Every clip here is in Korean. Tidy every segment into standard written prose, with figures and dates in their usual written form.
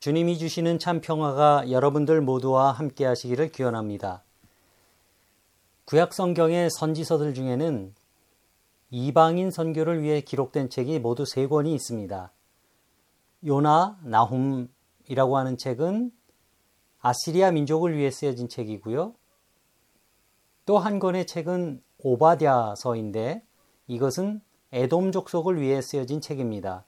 주님이 주시는 참 평화가 여러분들 모두와 함께 하시기를 기원합니다. 구약 성경의 선지서들 중에는 이방인 선교를 위해 기록된 책이 모두 3권이 있습니다. 요나, 나훔이라고 하는 책은 아시리아 민족을 위해 쓰여진 책이고요. 또 한 권의 책은 오바댜서인데 이것은 에돔 족속을 위해 쓰여진 책입니다.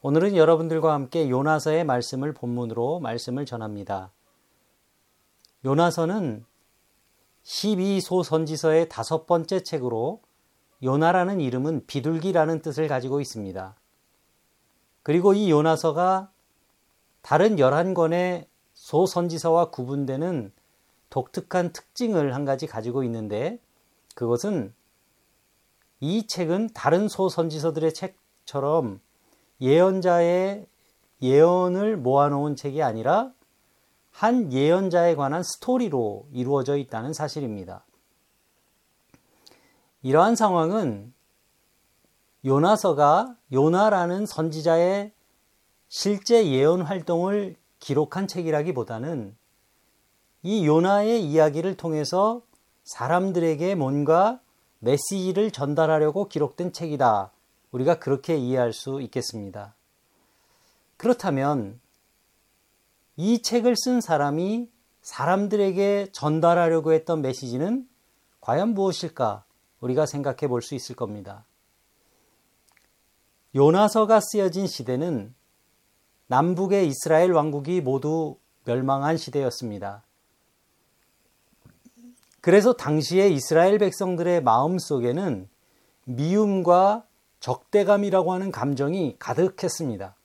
오늘은 여러분들과 함께 요나서의 말씀을 본문으로 말씀을 전합니다. 요나서는 12소 선지서의 5번째 책으로 요나라는 이름은 비둘기라는 뜻을 가지고 있습니다. 그리고 이 요나서가 다른 11권의 소선지서와 구분되는 독특한 특징을 한 가지 가지고 있는데 그것은 이 책은 다른 소선지서들의 책처럼 예언자의 예언을 모아놓은 책이 아니라 한 예언자에 관한 스토리로 이루어져 있다는 사실입니다. 이러한 상황은 요나서가 요나라는 선지자의 실제 예언 활동을 기록한 책이라기보다는 이 요나의 이야기를 통해서 사람들에게 뭔가 메시지를 전달하려고 기록된 책이다. 우리가 그렇게 이해할 수 있겠습니다. 그렇다면 이 책을 쓴 사람이 사람들에게 전달하려고 했던 메시지는 과연 무엇일까? 우리가 생각해 볼 수 있을 겁니다. 요나서가 쓰여진 시대는 남북의 이스라엘 왕국이 모두 멸망한 시대였습니다. 그래서 당시의 이스라엘 백성들의 마음속에는 미움과 적대감이라고 하는 감정이 가득했습니다.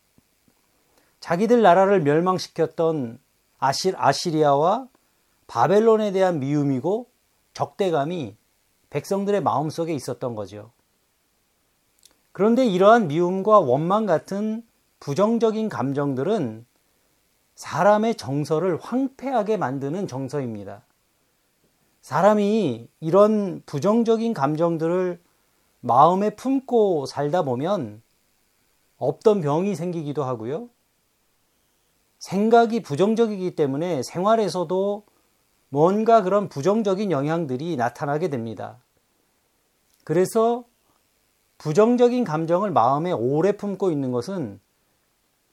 자기들 나라를 멸망시켰던 아시리아와 바벨론에 대한 미움이고 적대감이 백성들의 마음속에 있었던 거죠. 그런데 이러한 미움과 원망 같은 부정적인 감정들은 사람의 정서를 황폐하게 만드는 정서입니다. 사람이 이런 부정적인 감정들을 마음에 품고 살다 보면 없던 병이 생기기도 하고요. 생각이 부정적이기 때문에 생활에서도 뭔가 그런 부정적인 영향들이 나타나게 됩니다. 그래서 부정적인 감정을 마음에 오래 품고 있는 것은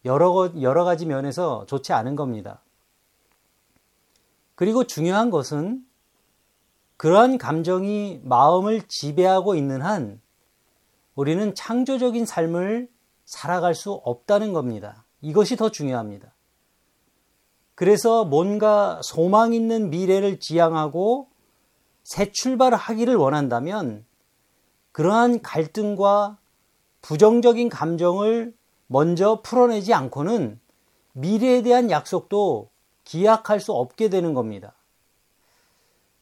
여러 가지 면에서 좋지 않은 겁니다. 그리고 중요한 것은 그러한 감정이 마음을 지배하고 있는 한 우리는 창조적인 삶을 살아갈 수 없다는 겁니다. 이것이 더 중요합니다. 그래서 뭔가 소망 있는 미래를 지향하고 새 출발하기를 원한다면 그러한 갈등과 부정적인 감정을 먼저 풀어내지 않고는 미래에 대한 약속도 기약할 수 없게 되는 겁니다.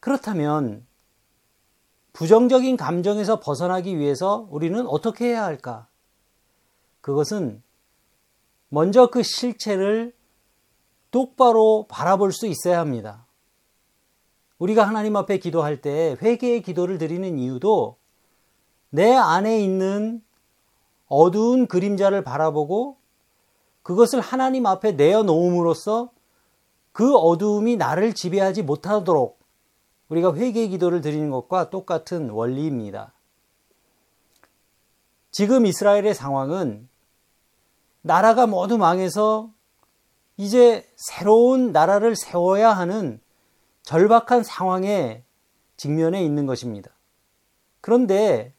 그렇다면 부정적인 감정에서 벗어나기 위해서 우리는 어떻게 해야 할까? 그것은 먼저 그 실체를 똑바로 바라볼 수 있어야 합니다. 우리가 하나님 앞에 기도할 때 회개의 기도를 드리는 이유도 내 안에 있는 어두운 그림자를 바라보고 그것을 하나님 앞에 내어놓음으로써 그 어두움이 나를 지배하지 못하도록 우리가 회개의 기도를 드리는 것과 똑같은 원리입니다. 지금 이스라엘의 상황은 나라가 모두 망해서 이제 새로운 나라를 세워야 하는 절박한 상황에 직면해 있는 것입니다. 그런데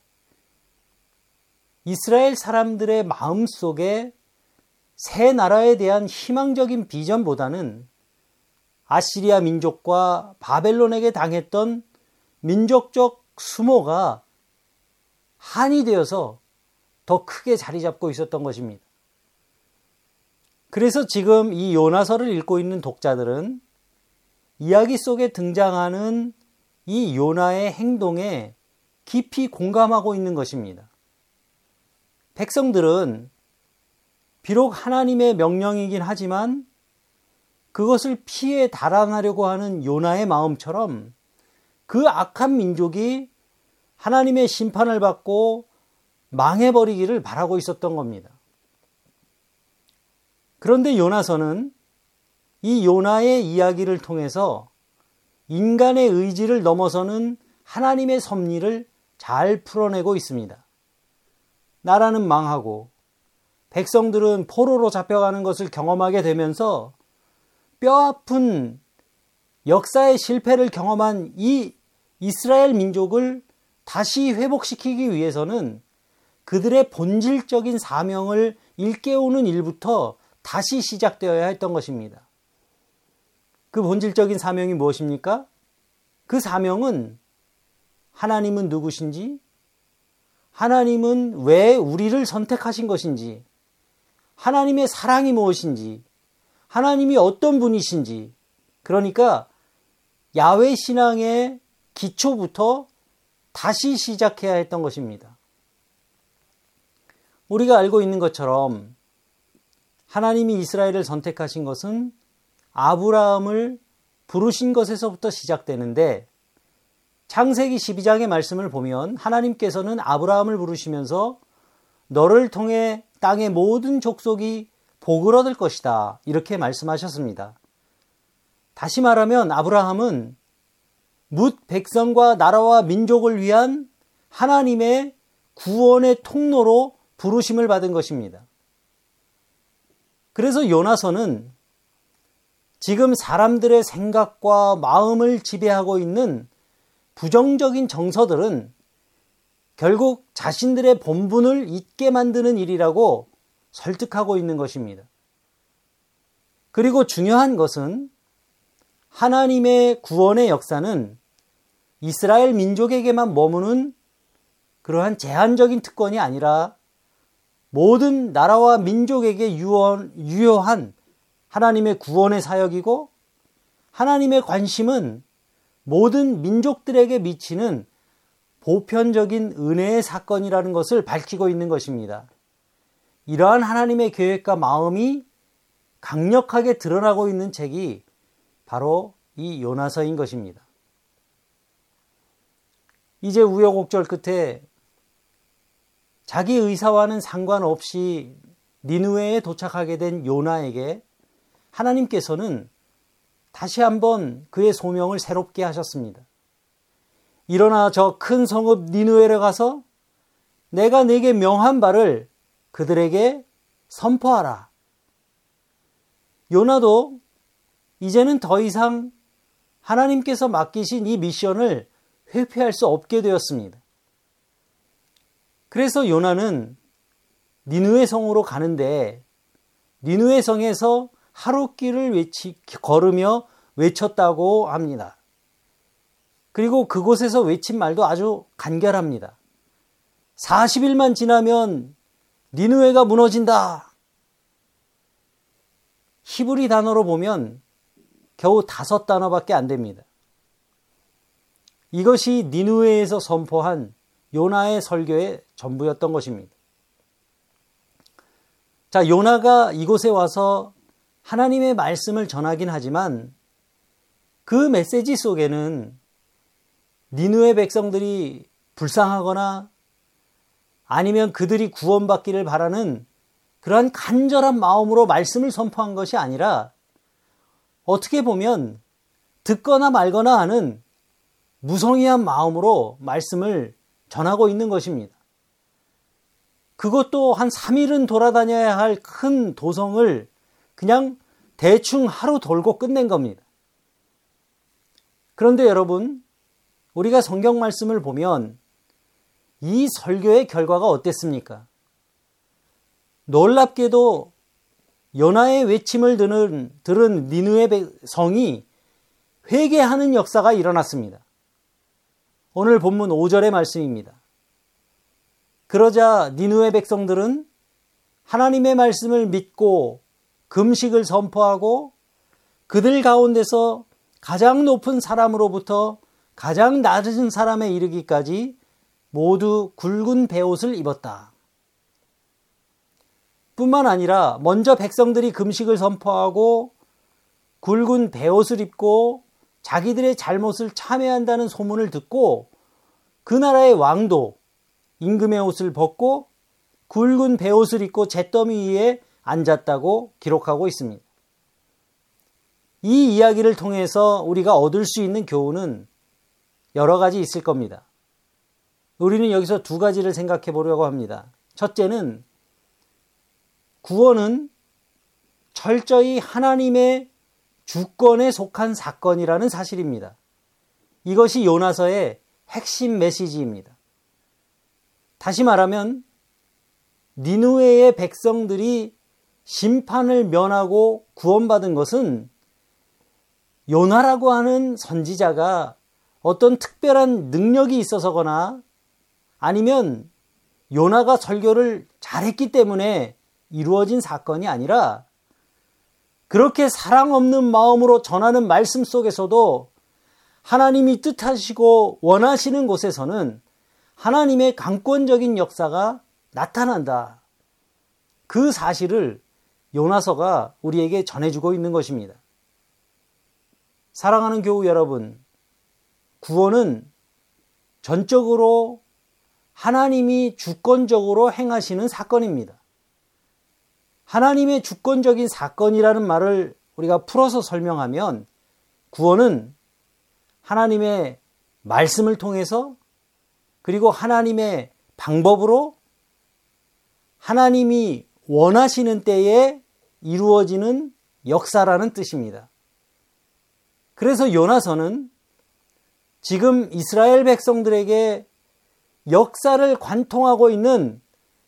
이스라엘 사람들의 마음 속에 새 나라에 대한 희망적인 비전보다는 아시리아 민족과 바벨론에게 당했던 민족적 수모가 한이 되어서 더 크게 자리 잡고 있었던 것입니다. 그래서 지금 이 요나서를 읽고 있는 독자들은 이야기 속에 등장하는 이 요나의 행동에 깊이 공감하고 있는 것입니다. 백성들은 비록 하나님의 명령이긴 하지만 그것을 피해 달아나려고 하는 요나의 마음처럼 그 악한 민족이 하나님의 심판을 받고 망해버리기를 바라고 있었던 겁니다. 그런데 요나서는 이 요나의 이야기를 통해서 인간의 의지를 넘어서는 하나님의 섭리를 잘 풀어내고 있습니다. 나라는 망하고 백성들은 포로로 잡혀가는 것을 경험하게 되면서 뼈아픈 역사의 실패를 경험한 이 이스라엘 민족을 다시 회복시키기 위해서는 그들의 본질적인 사명을 일깨우는 일부터 다시 시작되어야 했던 것입니다. 그 본질적인 사명이 무엇입니까? 그 사명은 하나님은 누구신지, 하나님은 왜 우리를 선택하신 것인지, 하나님의 사랑이 무엇인지, 하나님이 어떤 분이신지, 그러니까 야훼 신앙의 기초부터 다시 시작해야 했던 것입니다. 우리가 알고 있는 것처럼 하나님이 이스라엘을 선택하신 것은 아브라함을 부르신 것에서부터 시작되는데, 창세기 12장의 말씀을 보면 하나님께서는 아브라함을 부르시면서 너를 통해 땅의 모든 족속이 복을 얻을 것이다, 이렇게 말씀하셨습니다. 다시 말하면 아브라함은 뭇 백성과 나라와 민족을 위한 하나님의 구원의 통로로 부르심을 받은 것입니다. 그래서 요나서는 지금 사람들의 생각과 마음을 지배하고 있는 부정적인 정서들은 결국 자신들의 본분을 잊게 만드는 일이라고 설득하고 있는 것입니다. 그리고 중요한 것은 하나님의 구원의 역사는 이스라엘 민족에게만 머무는 그러한 제한적인 특권이 아니라 모든 나라와 민족에게 유효한 하나님의 구원의 사역이고, 하나님의 관심은 모든 민족들에게 미치는 보편적인 은혜의 사건이라는 것을 밝히고 있는 것입니다. 이러한 하나님의 계획과 마음이 강력하게 드러나고 있는 책이 바로 이 요나서인 것입니다. 이제 우여곡절 끝에 자기 의사와는 상관없이 니느웨에 도착하게 된 요나에게 하나님께서는 다시 한번 그의 소명을 새롭게 하셨습니다. 일어나 저 큰 성읍 니느웨로 가서 내가 네게 명한 바를 그들에게 선포하라. 요나도 이제는 더 이상 하나님께서 맡기신 이 미션을 회피할 수 없게 되었습니다. 그래서 요나는 니느웨 성으로 가는데 니느웨 성에서 하루 길을 걸으며 외쳤다고 합니다. 그리고 그곳에서 외친 말도 아주 간결합니다. 40일만 지나면 니느웨가 무너진다. 히브리 단어로 보면 겨우 5단어밖에 안 됩니다. 이것이 니느웨에서 선포한 요나의 설교의 전부였던 것입니다. 자, 요나가 이곳에 와서 하나님의 말씀을 전하긴 하지만 그 메시지 속에는 니느웨 백성들이 불쌍하거나 아니면 그들이 구원받기를 바라는 그러한 간절한 마음으로 말씀을 선포한 것이 아니라 어떻게 보면 듣거나 말거나 하는 무성의한 마음으로 말씀을 전하고 있는 것입니다. 그것도 한 3일은 돌아다녀야 할 큰 도성을 그냥 대충 하루 돌고 끝낸 겁니다. 그런데 여러분, 우리가 성경 말씀을 보면 이 설교의 결과가 어땠습니까? 놀랍게도 요나의 외침을 들은 니느웨 성이 회개하는 역사가 일어났습니다. 오늘 본문 5절의 말씀입니다. 그러자 니느웨 백성들은 하나님의 말씀을 믿고 금식을 선포하고 그들 가운데서 가장 높은 사람으로부터 가장 낮은 사람에 이르기까지 모두 굵은 베옷을 입었다. 뿐만 아니라 먼저 백성들이 금식을 선포하고 굵은 베옷을 입고 자기들의 잘못을 참회한다는 소문을 듣고 그 나라의 왕도 임금의 옷을 벗고 굵은 베옷을 입고 잿더미 위에 앉았다고 기록하고 있습니다. 이 이야기를 통해서 우리가 얻을 수 있는 교훈은 여러 가지 있을 겁니다. 우리는 여기서 두 가지를 생각해 보려고 합니다. 첫째는 구원은 철저히 하나님의 주권에 속한 사건이라는 사실입니다. 이것이 요나서의 핵심 메시지입니다. 다시 말하면 니느웨의 백성들이 심판을 면하고 구원받은 것은 요나라고 하는 선지자가 어떤 특별한 능력이 있어서거나 아니면 요나가 설교를 잘했기 때문에 이루어진 사건이 아니라 그렇게 사랑 없는 마음으로 전하는 말씀 속에서도 하나님이 뜻하시고 원하시는 곳에서는 하나님의 강권적인 역사가 나타난다. 그 사실을 요나서가 우리에게 전해주고 있는 것입니다. 사랑하는 교우 여러분, 구원은 전적으로 하나님이 주권적으로 행하시는 사건입니다. 하나님의 주권적인 사건이라는 말을 우리가 풀어서 설명하면 구원은 하나님의 말씀을 통해서 그리고 하나님의 방법으로 하나님이 원하시는 때에 이루어지는 역사라는 뜻입니다. 그래서 요나서는 지금 이스라엘 백성들에게 역사를 관통하고 있는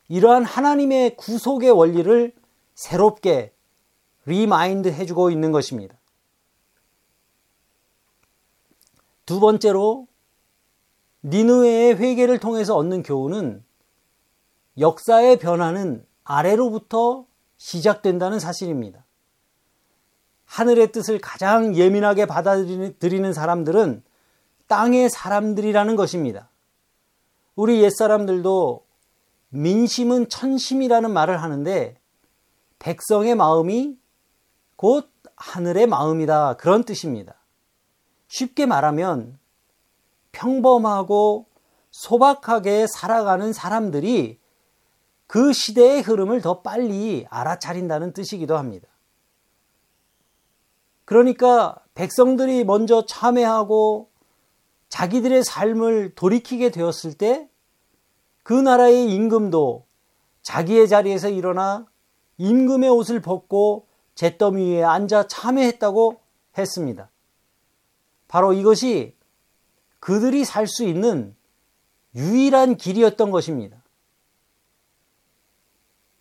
이러한 하나님의 구속의 원리를 새롭게 리마인드 해주고 있는 것입니다. 두 번째로 니느웨의 회개를 통해서 얻는 교훈은 역사의 변화는 아래로부터 시작된다는 사실입니다. 하늘의 뜻을 가장 예민하게 받아들이는 사람들은 땅의 사람들이라는 것입니다. 우리 옛사람들도 민심은 천심이라는 말을 하는데 백성의 마음이 곧 하늘의 마음이다, 그런 뜻입니다. 쉽게 말하면 평범하고 소박하게 살아가는 사람들이 그 시대의 흐름을 더 빨리 알아차린다는 뜻이기도 합니다. 그러니까 백성들이 먼저 참회하고 자기들의 삶을 돌이키게 되었을 때 그 나라의 임금도 자기의 자리에서 일어나 임금의 옷을 벗고 잿더미 위에 앉아 참회했다고 했습니다. 바로 이것이 그들이 살 수 있는 유일한 길이었던 것입니다.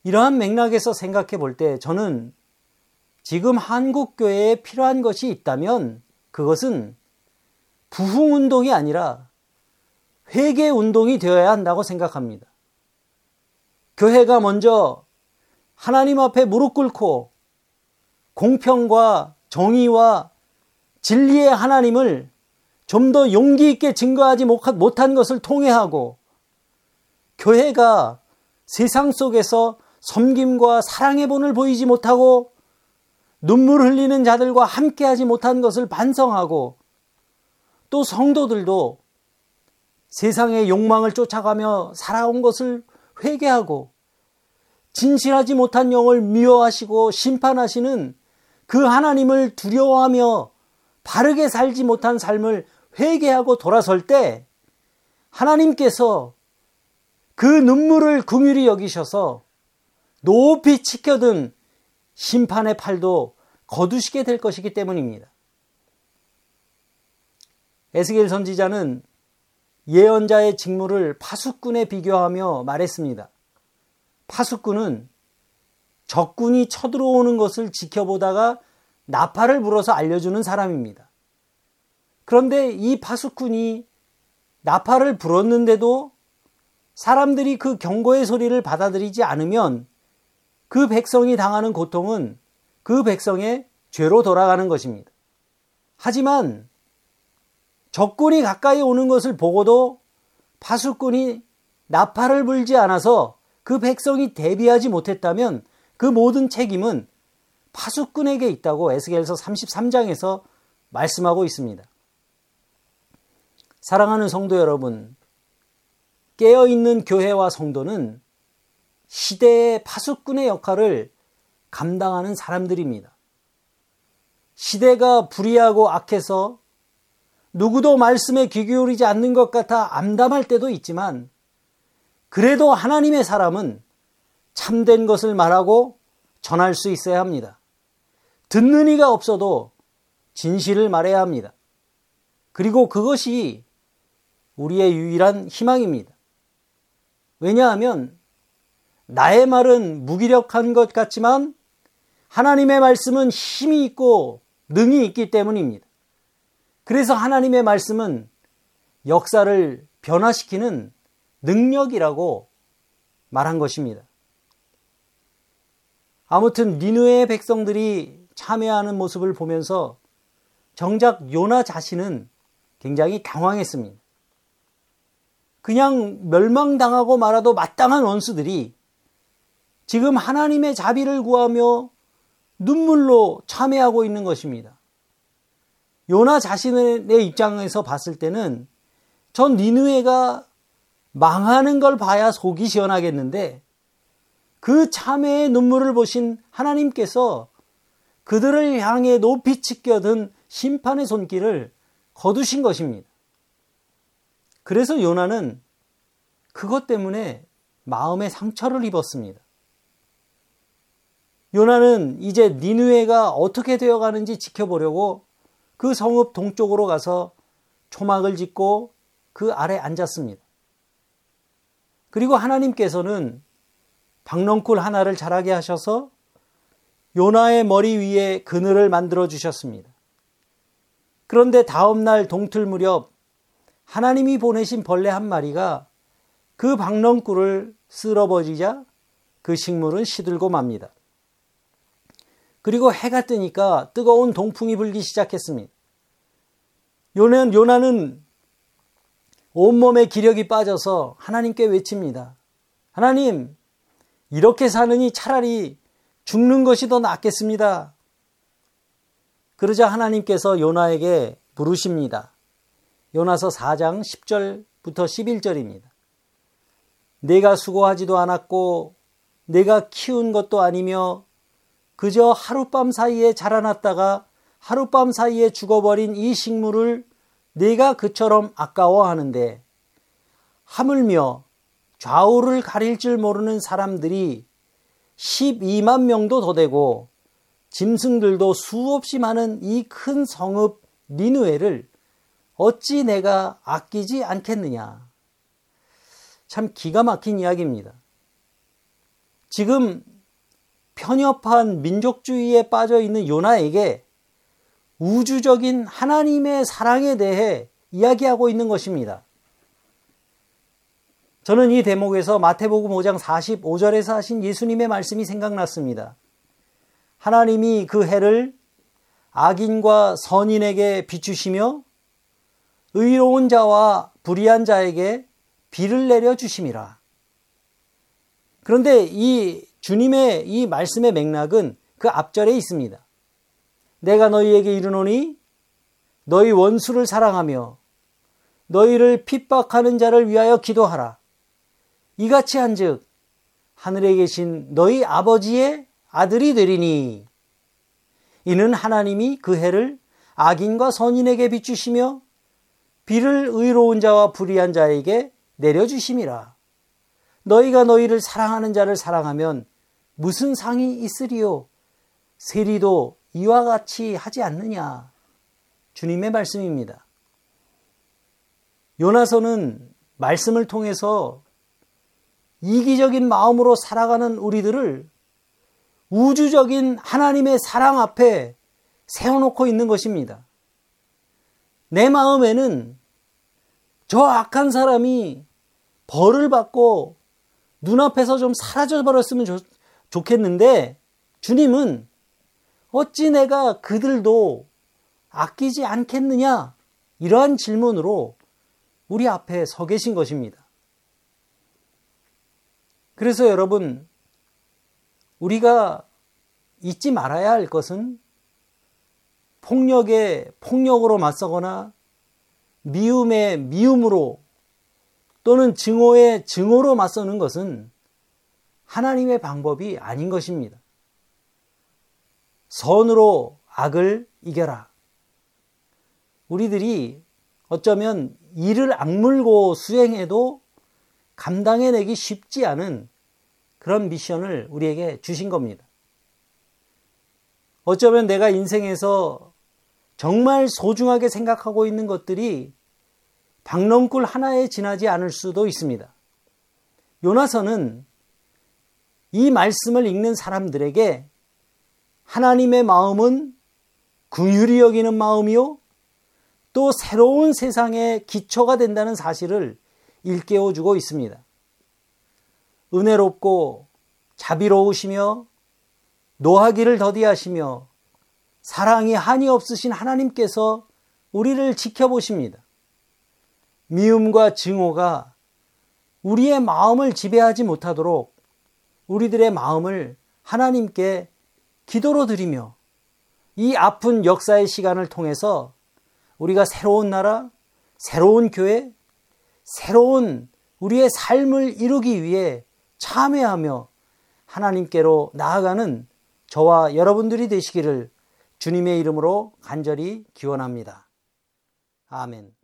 이러한 맥락에서 생각해 볼 때 저는 지금 한국교회에 필요한 것이 있다면 그것은 부흥운동이 아니라 회개운동이 되어야 한다고 생각합니다. 교회가 먼저 하나님 앞에 무릎 꿇고 공평과 정의와 진리의 하나님을 좀 더 용기 있게 증거하지 못한 것을 통회하고, 교회가 세상 속에서 섬김과 사랑의 본을 보이지 못하고 눈물 흘리는 자들과 함께하지 못한 것을 반성하고, 또 성도들도 세상의 욕망을 쫓아가며 살아온 것을 회개하고 진실하지 못한 영을 미워하시고 심판하시는 그 하나님을 두려워하며 바르게 살지 못한 삶을 회개하고 돌아설 때 하나님께서 그 눈물을 긍휼히 여기셔서 높이 치켜든 심판의 팔도 거두시게 될 것이기 때문입니다. 에스겔 선지자는 예언자의 직무를 파수꾼에 비교하며 말했습니다. 파수꾼은 적군이 쳐들어오는 것을 지켜보다가 나팔을 불어서 알려주는 사람입니다. 그런데 이 파수꾼이 나팔을 불었는데도 사람들이 그 경고의 소리를 받아들이지 않으면 그 백성이 당하는 고통은 그 백성의 죄로 돌아가는 것입니다. 하지만 적군이 가까이 오는 것을 보고도 파수꾼이 나팔을 불지 않아서 그 백성이 대비하지 못했다면 그 모든 책임은 파수꾼에게 있다고 에스겔서 33장에서 말씀하고 있습니다. 사랑하는 성도 여러분, 깨어있는 교회와 성도는 시대의 파수꾼의 역할을 감당하는 사람들입니다. 시대가 불의하고 악해서 누구도 말씀에 귀 기울이지 않는 것 같아 암담할 때도 있지만 그래도 하나님의 사람은 참된 것을 말하고 전할 수 있어야 합니다. 듣는 이가 없어도 진실을 말해야 합니다. 그리고 그것이 우리의 유일한 희망입니다. 왜냐하면 나의 말은 무기력한 것 같지만 하나님의 말씀은 힘이 있고 능이 있기 때문입니다. 그래서 하나님의 말씀은 역사를 변화시키는 능력이라고 말한 것입니다. 아무튼 니느웨의 백성들이 참회하는 모습을 보면서 정작 요나 자신은 굉장히 당황했습니다. 그냥 멸망당하고 말아도 마땅한 원수들이 지금 하나님의 자비를 구하며 눈물로 참회하고 있는 것입니다. 요나 자신의 입장에서 봤을 때는 전 니느웨가 망하는 걸 봐야 속이 시원하겠는데 그 참회의 눈물을 보신 하나님께서 그들을 향해 높이 치켜든 심판의 손길을 거두신 것입니다. 그래서 요나는 그것 때문에 마음에 상처를 입었습니다. 요나는 이제 니느웨가 어떻게 되어가는지 지켜보려고 그 성읍 동쪽으로 가서 초막을 짓고 그 아래 앉았습니다. 그리고 하나님께서는 박넝쿨 하나를 자라게 하셔서 요나의 머리 위에 그늘을 만들어 주셨습니다. 그런데 다음날 동틀 무렵 하나님이 보내신 벌레 한 마리가 그 박넝쿨을 쓸어버리자 그 식물은 시들고 맙니다. 그리고 해가 뜨니까 뜨거운 동풍이 불기 시작했습니다. 요나는 온몸에 기력이 빠져서 하나님께 외칩니다. 하나님, 이렇게 사느니 차라리 죽는 것이 더 낫겠습니다. 그러자 하나님께서 요나에게 물으십니다. 요나서 4장 10절부터 11절입니다. 내가 수고하지도 않았고 내가 키운 것도 아니며 그저 하룻밤 사이에 자라났다가 하룻밤 사이에 죽어버린 이 식물을 내가 그처럼 아까워하는데 하물며 좌우를 가릴 줄 모르는 사람들이 12만 명도 더 되고 짐승들도 수없이 많은 이 큰 성읍 니느웨를 어찌 내가 아끼지 않겠느냐. 참 기가 막힌 이야기입니다. 지금 편협한 민족주의에 빠져 있는 요나에게 우주적인 하나님의 사랑에 대해 이야기하고 있는 것입니다. 저는 이 대목에서 마태복음 5장 45절에서 하신 예수님의 말씀이 생각났습니다. 하나님이 그 해를 악인과 선인에게 비추시며 의로운 자와 불의한 자에게 비를 내려 주심이라. 그런데 이 주님의 이 말씀의 맥락은 그 앞절에 있습니다. 내가 너희에게 이르노니 너희 원수를 사랑하며 너희를 핍박하는 자를 위하여 기도하라. 이같이 한즉 하늘에 계신 너희 아버지의 아들이 되리니 이는 하나님이 그 해를 악인과 선인에게 비추시며 비를 의로운 자와 불의한 자에게 내려주심이라. 너희가 너희를 사랑하는 자를 사랑하면 무슨 상이 있으리요? 세리도 이와 같이 하지 않느냐. 주님의 말씀입니다. 요나서는 말씀을 통해서 이기적인 마음으로 살아가는 우리들을 우주적인 하나님의 사랑 앞에 세워놓고 있는 것입니다. 내 마음에는 저 악한 사람이 벌을 받고 눈앞에서 좀 사라져 버렸으면 좋겠는데 주님은 어찌 내가 그들도 아끼지 않겠느냐, 이러한 질문으로 우리 앞에 서 계신 것입니다. 그래서 여러분, 우리가 잊지 말아야 할 것은 폭력에 폭력으로 맞서거나 미움에 미움으로 또는 증오에 증오로 맞서는 것은 하나님의 방법이 아닌 것입니다. 선으로 악을 이겨라. 우리들이 어쩌면 이를 악물고 수행해도 감당해내기 쉽지 않은 그런 미션을 우리에게 주신 겁니다. 어쩌면 내가 인생에서 정말 소중하게 생각하고 있는 것들이 박넝쿨 하나에 지나지 않을 수도 있습니다. 요나서는 이 말씀을 읽는 사람들에게 하나님의 마음은 긍휼히 여기는 마음이요 또 새로운 세상의 기초가 된다는 사실을 일깨워주고 있습니다. 은혜롭고 자비로우시며 노하기를 더디하시며 사랑이 한이 없으신 하나님께서 우리를 지켜보십니다. 미움과 증오가 우리의 마음을 지배하지 못하도록 우리들의 마음을 하나님께 기도로 드리며 이 아픈 역사의 시간을 통해서 우리가 새로운 나라, 새로운 교회, 새로운 우리의 삶을 이루기 위해 참회하며 하나님께로 나아가는 저와 여러분들이 되시기를 주님의 이름으로 간절히 기원합니다. 아멘.